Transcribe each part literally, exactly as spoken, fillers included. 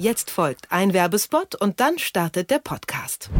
Jetzt folgt ein Werbespot und dann startet der Podcast.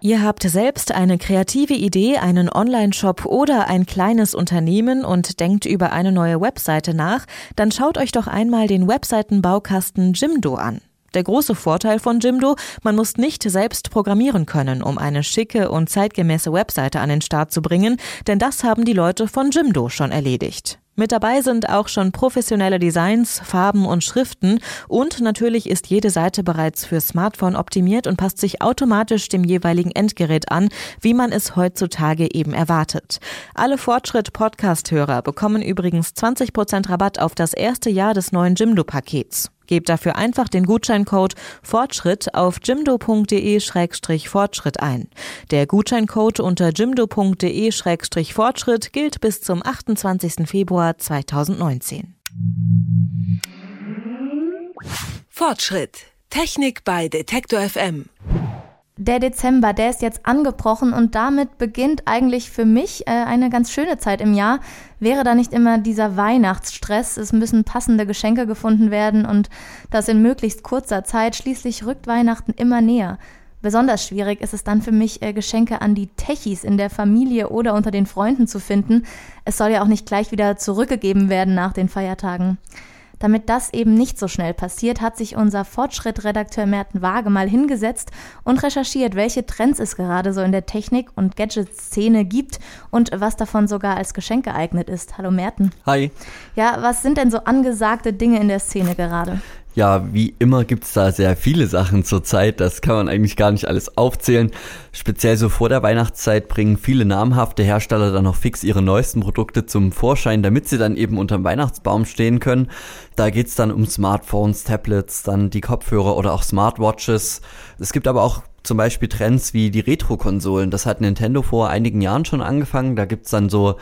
Ihr habt selbst eine kreative Idee, einen Online-Shop oder ein kleines Unternehmen und denkt über eine neue Webseite nach, dann schaut euch doch einmal den Webseitenbaukasten Jimdo an. Der große Vorteil von Jimdo, man muss nicht selbst programmieren können, um eine schicke und zeitgemäße Webseite an den Start zu bringen, denn das haben die Leute von Jimdo schon erledigt. Mit dabei sind auch schon professionelle Designs, Farben und Schriften und natürlich ist jede Seite bereits für Smartphone optimiert und passt sich automatisch dem jeweiligen Endgerät an, wie man es heutzutage eben erwartet. Alle Fortschritt-Podcast-Hörer bekommen übrigens zwanzig Prozent Rabatt auf das erste Jahr des neuen Jimdo-Pakets. Gebt dafür einfach den Gutscheincode Fortschritt auf jimdo punkt de Schrägstrich Fortschritt ein. Der Gutscheincode unter jimdo punkt de Schrägstrich Fortschritt gilt bis zum achtundzwanzigsten Februar zweitausendneunzehn. Fortschritt. Technik bei detektor punkt F M. Der Dezember, der ist jetzt angebrochen und damit beginnt eigentlich für mich äh, eine ganz schöne Zeit im Jahr. Wäre da nicht immer dieser Weihnachtsstress, es müssen passende Geschenke gefunden werden und das in möglichst kurzer Zeit, schließlich rückt Weihnachten immer näher. Besonders schwierig ist es dann für mich, äh, Geschenke an die Techies in der Familie oder unter den Freunden zu finden. Es soll ja auch nicht gleich wieder zurückgegeben werden nach den Feiertagen. Damit das eben nicht so schnell passiert, hat sich unser Fortschritt-Redakteur Merten Waage mal hingesetzt und recherchiert, welche Trends es gerade so in der Technik- und Gadget-Szene gibt und was davon sogar als Geschenk geeignet ist. Hallo Merten. Hi. Ja, was sind denn so angesagte Dinge in der Szene gerade? Ja, wie immer gibt's da sehr viele Sachen zurzeit, das kann man eigentlich gar nicht alles aufzählen. Speziell so vor der Weihnachtszeit bringen viele namhafte Hersteller dann noch fix ihre neuesten Produkte zum Vorschein, damit sie dann eben unterm Weihnachtsbaum stehen können. Da geht's dann um Smartphones, Tablets, dann die Kopfhörer oder auch Smartwatches. Es gibt aber auch zum Beispiel Trends wie die Retro-Konsolen. Das hat Nintendo vor einigen Jahren schon angefangen. Da gibt's dann so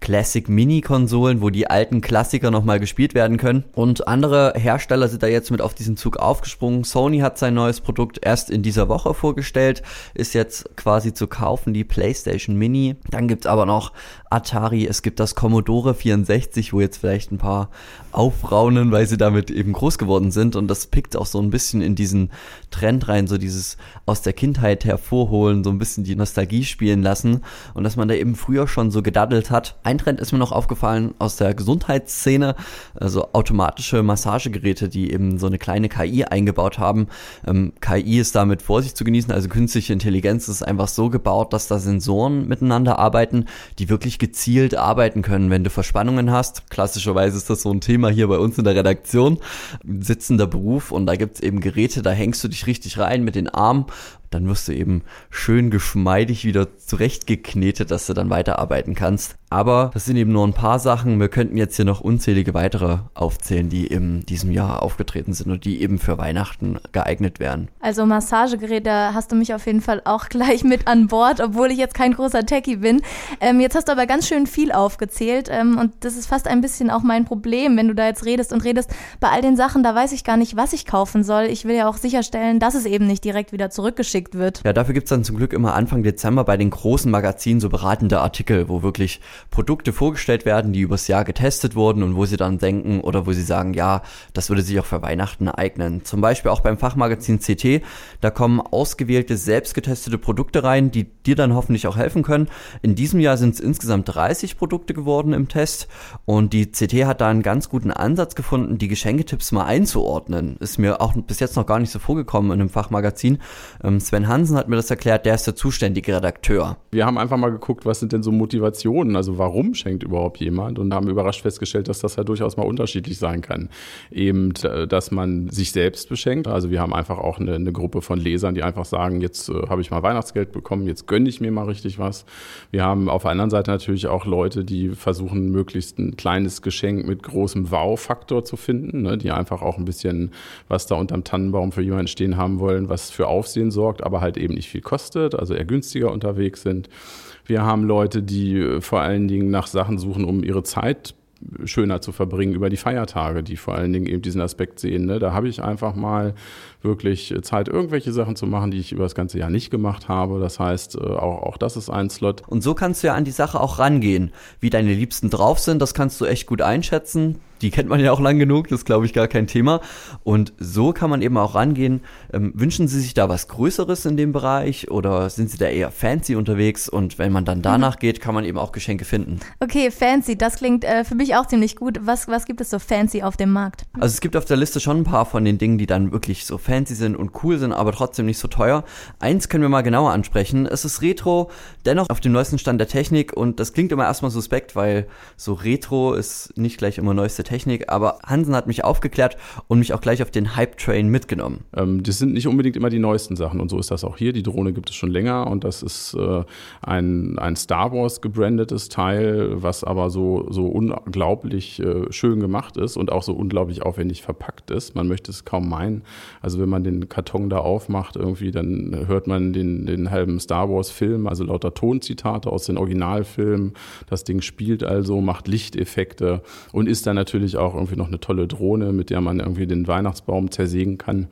Classic-Mini-Konsolen, wo die alten Klassiker nochmal gespielt werden können. Und andere Hersteller sind da jetzt mit auf diesen Zug aufgesprungen. Sony hat sein neues Produkt erst in dieser Woche vorgestellt. Ist jetzt quasi zu kaufen, die PlayStation Mini. Dann gibt's aber noch Atari. Es gibt das Commodore vierundsechzig, wo jetzt vielleicht ein paar aufraunen, weil sie damit eben groß geworden sind. Und das pickt auch so ein bisschen in diesen Trend rein, so dieses aus der Kindheit hervorholen, so ein bisschen die Nostalgie spielen lassen und dass man da eben früher schon so gedaddelt hat. Ein Trend ist mir noch aufgefallen aus der Gesundheitsszene, also automatische Massagegeräte, die eben so eine kleine K I eingebaut haben. Ähm, K I ist da mit Vorsicht zu genießen, also künstliche Intelligenz ist einfach so gebaut, dass da Sensoren miteinander arbeiten, die wirklich gezielt arbeiten können, wenn du Verspannungen hast. Klassischerweise ist das so ein Thema hier bei uns in der Redaktion, sitzender Beruf, und da gibt es eben Geräte, da hängst du dich richtig rein mit den Armen. Dann wirst du eben schön geschmeidig wieder zurechtgeknetet, dass du dann weiterarbeiten kannst. Aber das sind eben nur ein paar Sachen. Wir könnten jetzt hier noch unzählige weitere aufzählen, die in diesem Jahr aufgetreten sind und die eben für Weihnachten geeignet wären. Also Massagegeräte, hast du mich auf jeden Fall auch gleich mit an Bord, obwohl ich jetzt kein großer Techie bin. Ähm, jetzt hast du aber ganz schön viel aufgezählt ähm, und das ist fast ein bisschen auch mein Problem, wenn du da jetzt redest und redest. Bei all den Sachen, da weiß ich gar nicht, was ich kaufen soll. Ich will ja auch sicherstellen, dass es eben nicht direkt wieder zurückgeschickt wird. Ja, dafür gibt es dann zum Glück immer Anfang Dezember bei den großen Magazinen so beratende Artikel, wo wirklich Produkte vorgestellt werden, die übers Jahr getestet wurden und wo sie dann denken oder wo sie sagen, ja, das würde sich auch für Weihnachten eignen. Zum Beispiel auch beim Fachmagazin C T, da kommen ausgewählte, selbstgetestete Produkte rein, die dir dann hoffentlich auch helfen können. In diesem Jahr sind es insgesamt dreißig Produkte geworden im Test und die C T hat da einen ganz guten Ansatz gefunden, die Geschenketipps mal einzuordnen. Ist mir auch bis jetzt noch gar nicht so vorgekommen in einem Fachmagazin. Ähm, Ben Hansen hat mir das erklärt, der ist der zuständige Redakteur. Wir haben einfach mal geguckt, was sind denn so Motivationen, also warum schenkt überhaupt jemand, und haben überrascht festgestellt, dass das ja durchaus mal unterschiedlich sein kann. Eben, dass man sich selbst beschenkt, also wir haben einfach auch eine, eine Gruppe von Lesern, die einfach sagen, jetzt äh, habe ich mal Weihnachtsgeld bekommen, jetzt gönne ich mir mal richtig was. Wir haben auf der anderen Seite natürlich auch Leute, die versuchen, möglichst ein kleines Geschenk mit großem Wow-Faktor zu finden, ne, die einfach auch ein bisschen was da unterm Tannenbaum für jemanden stehen haben wollen, was für Aufsehen sorgt, aber halt eben nicht viel kostet, also eher günstiger unterwegs sind. Wir haben Leute, die vor allen Dingen nach Sachen suchen, um ihre Zeit schöner zu verbringen über die Feiertage, die vor allen Dingen eben diesen Aspekt sehen, ne? Da habe ich einfach mal wirklich Zeit, irgendwelche Sachen zu machen, die ich über das ganze Jahr nicht gemacht habe. Das heißt, auch, auch das ist ein Slot. Und so kannst du ja an die Sache auch rangehen. Wie deine Liebsten drauf sind, das kannst du echt gut einschätzen. die kennt man ja auch lang genug, das ist, glaube ich, gar kein Thema. Und so kann man eben auch rangehen. Ähm, wünschen Sie sich da was Größeres in dem Bereich oder sind Sie da eher fancy unterwegs? Und wenn man dann danach mhm. geht, kann man eben auch Geschenke finden. Okay, fancy, das klingt äh, für mich auch ziemlich gut. Was, was gibt es so fancy auf dem Markt? Also es gibt auf der Liste schon ein paar von den Dingen, die dann wirklich so fancy sind und cool sind, aber trotzdem nicht so teuer. Eins können wir mal genauer ansprechen. Es ist Retro, dennoch auf dem neuesten Stand der Technik, und das klingt immer erstmal suspekt, weil so Retro ist nicht gleich immer neueste Technik, aber Hansen hat mich aufgeklärt und mich auch gleich auf den Hype-Train mitgenommen. Ähm, das sind nicht unbedingt immer die neuesten Sachen, und so ist das auch hier. Die Drohne gibt es schon länger, und das ist äh, ein, ein Star Wars gebrandetes Teil, was aber so, so unglaublich äh, schön gemacht ist und auch so unglaublich aufwendig verpackt ist. Man möchte es kaum meinen. Also wenn man den Karton da aufmacht irgendwie, dann hört man den, den halben Star Wars Film, also lauter Tonzitate aus den Originalfilmen. Das Ding spielt also, macht Lichteffekte und ist dann natürlich auch irgendwie noch eine tolle Drohne, mit der man irgendwie den Weihnachtsbaum zersägen kann.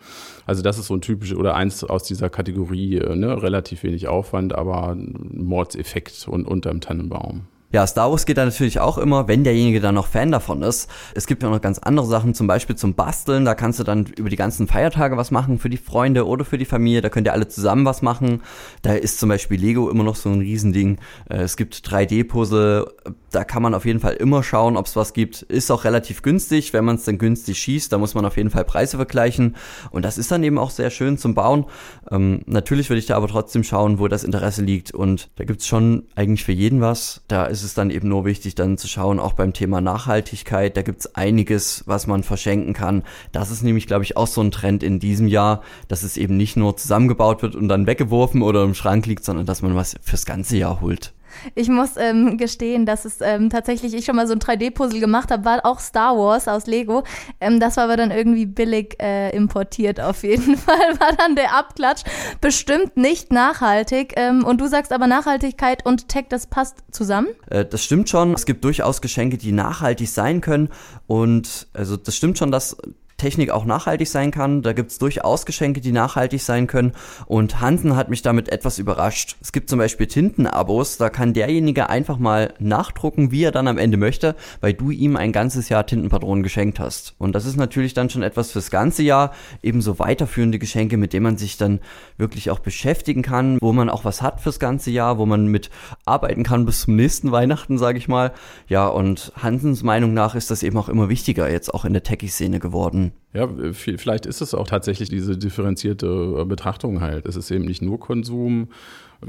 Also das ist so ein typisches oder eins aus dieser Kategorie, ne? Relativ wenig Aufwand, aber Mordseffekt und unterm Tannenbaum. Ja, Star Wars geht da natürlich auch immer, wenn derjenige dann noch Fan davon ist. Es gibt ja noch ganz andere Sachen, zum Beispiel zum Basteln. Da kannst du dann über die ganzen Feiertage was machen für die Freunde oder für die Familie. Da könnt ihr alle zusammen was machen. Da ist zum Beispiel Lego immer noch so ein Riesending. Es gibt drei D Puzzle. Da kann man auf jeden Fall immer schauen, ob es was gibt. Ist auch relativ günstig. Wenn man es dann günstig schießt, da muss man auf jeden Fall Preise vergleichen. Und das ist dann eben auch sehr schön zum Bauen. Ähm, natürlich würde ich da aber trotzdem schauen, wo das Interesse liegt. Und da gibt es schon eigentlich für jeden was. Da ist es dann eben nur wichtig, dann zu schauen, auch beim Thema Nachhaltigkeit. Da gibt es einiges, was man verschenken kann. Das ist nämlich, glaube ich, auch so ein Trend in diesem Jahr, dass es eben nicht nur zusammengebaut wird und dann weggeworfen oder im Schrank liegt, sondern dass man was fürs ganze Jahr holt. Ich muss ähm, gestehen, dass es ähm, tatsächlich ich schon mal so ein drei D Puzzle gemacht habe, war auch Star Wars aus Lego. Ähm, das war aber dann irgendwie billig äh, importiert auf jeden Fall, war dann der Abklatsch. Bestimmt nicht nachhaltig. Ähm, und du sagst aber Nachhaltigkeit und Tech, das passt zusammen? Äh, das stimmt schon. Es gibt durchaus Geschenke, die nachhaltig sein können. Und also das stimmt schon, dass Technik auch nachhaltig sein kann. Da gibt es durchaus Geschenke, die nachhaltig sein können. Und Hansen hat mich damit etwas überrascht. Es gibt zum Beispiel Tintenabos. Da kann derjenige einfach mal nachdrucken, wie er dann am Ende möchte, weil du ihm ein ganzes Jahr Tintenpatronen geschenkt hast. Und das ist natürlich dann schon etwas fürs ganze Jahr. Ebenso weiterführende Geschenke, mit denen man sich dann wirklich auch beschäftigen kann, wo man auch was hat fürs ganze Jahr, wo man mit arbeiten kann bis zum nächsten Weihnachten, sage ich mal. Ja, und Hansens Meinung nach ist das eben auch immer wichtiger, jetzt auch in der Techie-Szene geworden. Ja, vielleicht ist es auch tatsächlich diese differenzierte Betrachtung halt. Es ist eben nicht nur Konsum.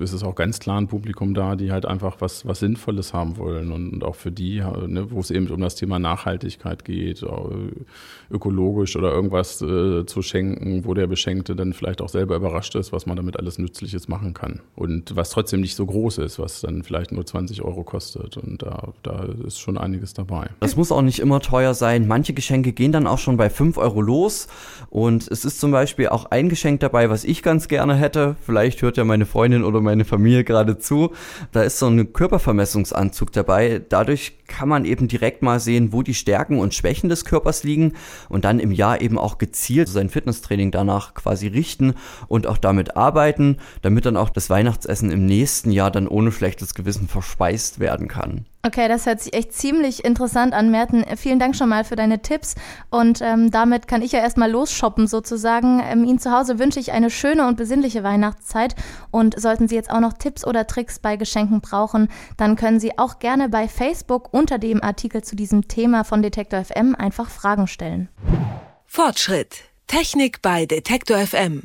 Es ist auch ganz klar ein Publikum da, die halt einfach was, was Sinnvolles haben wollen. Und auch für die, ne, wo es eben um das Thema Nachhaltigkeit geht, ökologisch oder irgendwas äh, zu schenken, wo der Beschenkte dann vielleicht auch selber überrascht ist, was man damit alles Nützliches machen kann. Und was trotzdem nicht so groß ist, was dann vielleicht nur zwanzig Euro kostet. Und da, da ist schon einiges dabei. Das muss auch nicht immer teuer sein. Manche Geschenke gehen dann auch schon bei fünf Euro los. Und es ist zum Beispiel auch ein Geschenk dabei, was ich ganz gerne hätte. Vielleicht hört ja meine Freundin oder meine Familie gerade zu. Da ist so ein Körpervermessungsanzug dabei. Dadurch kann man eben direkt mal sehen, wo die Stärken und Schwächen des Körpers liegen und dann im Jahr eben auch gezielt sein Fitnesstraining danach quasi richten und auch damit arbeiten, damit dann auch das Weihnachtsessen im nächsten Jahr dann ohne schlechtes Gewissen verspeist werden kann. Okay, das hört sich echt ziemlich interessant an, Merten. Vielen Dank schon mal für deine Tipps, und ähm, damit kann ich ja erstmal losshoppen sozusagen. Ähm, Ihnen zu Hause wünsche ich eine schöne und besinnliche Weihnachtszeit, und sollten Sie jetzt auch noch Tipps oder Tricks bei Geschenken brauchen, dann können Sie auch gerne bei Facebook unter dem Artikel zu diesem Thema von Detektor F M einfach Fragen stellen. Fortschritt. Technik bei Detektor F M.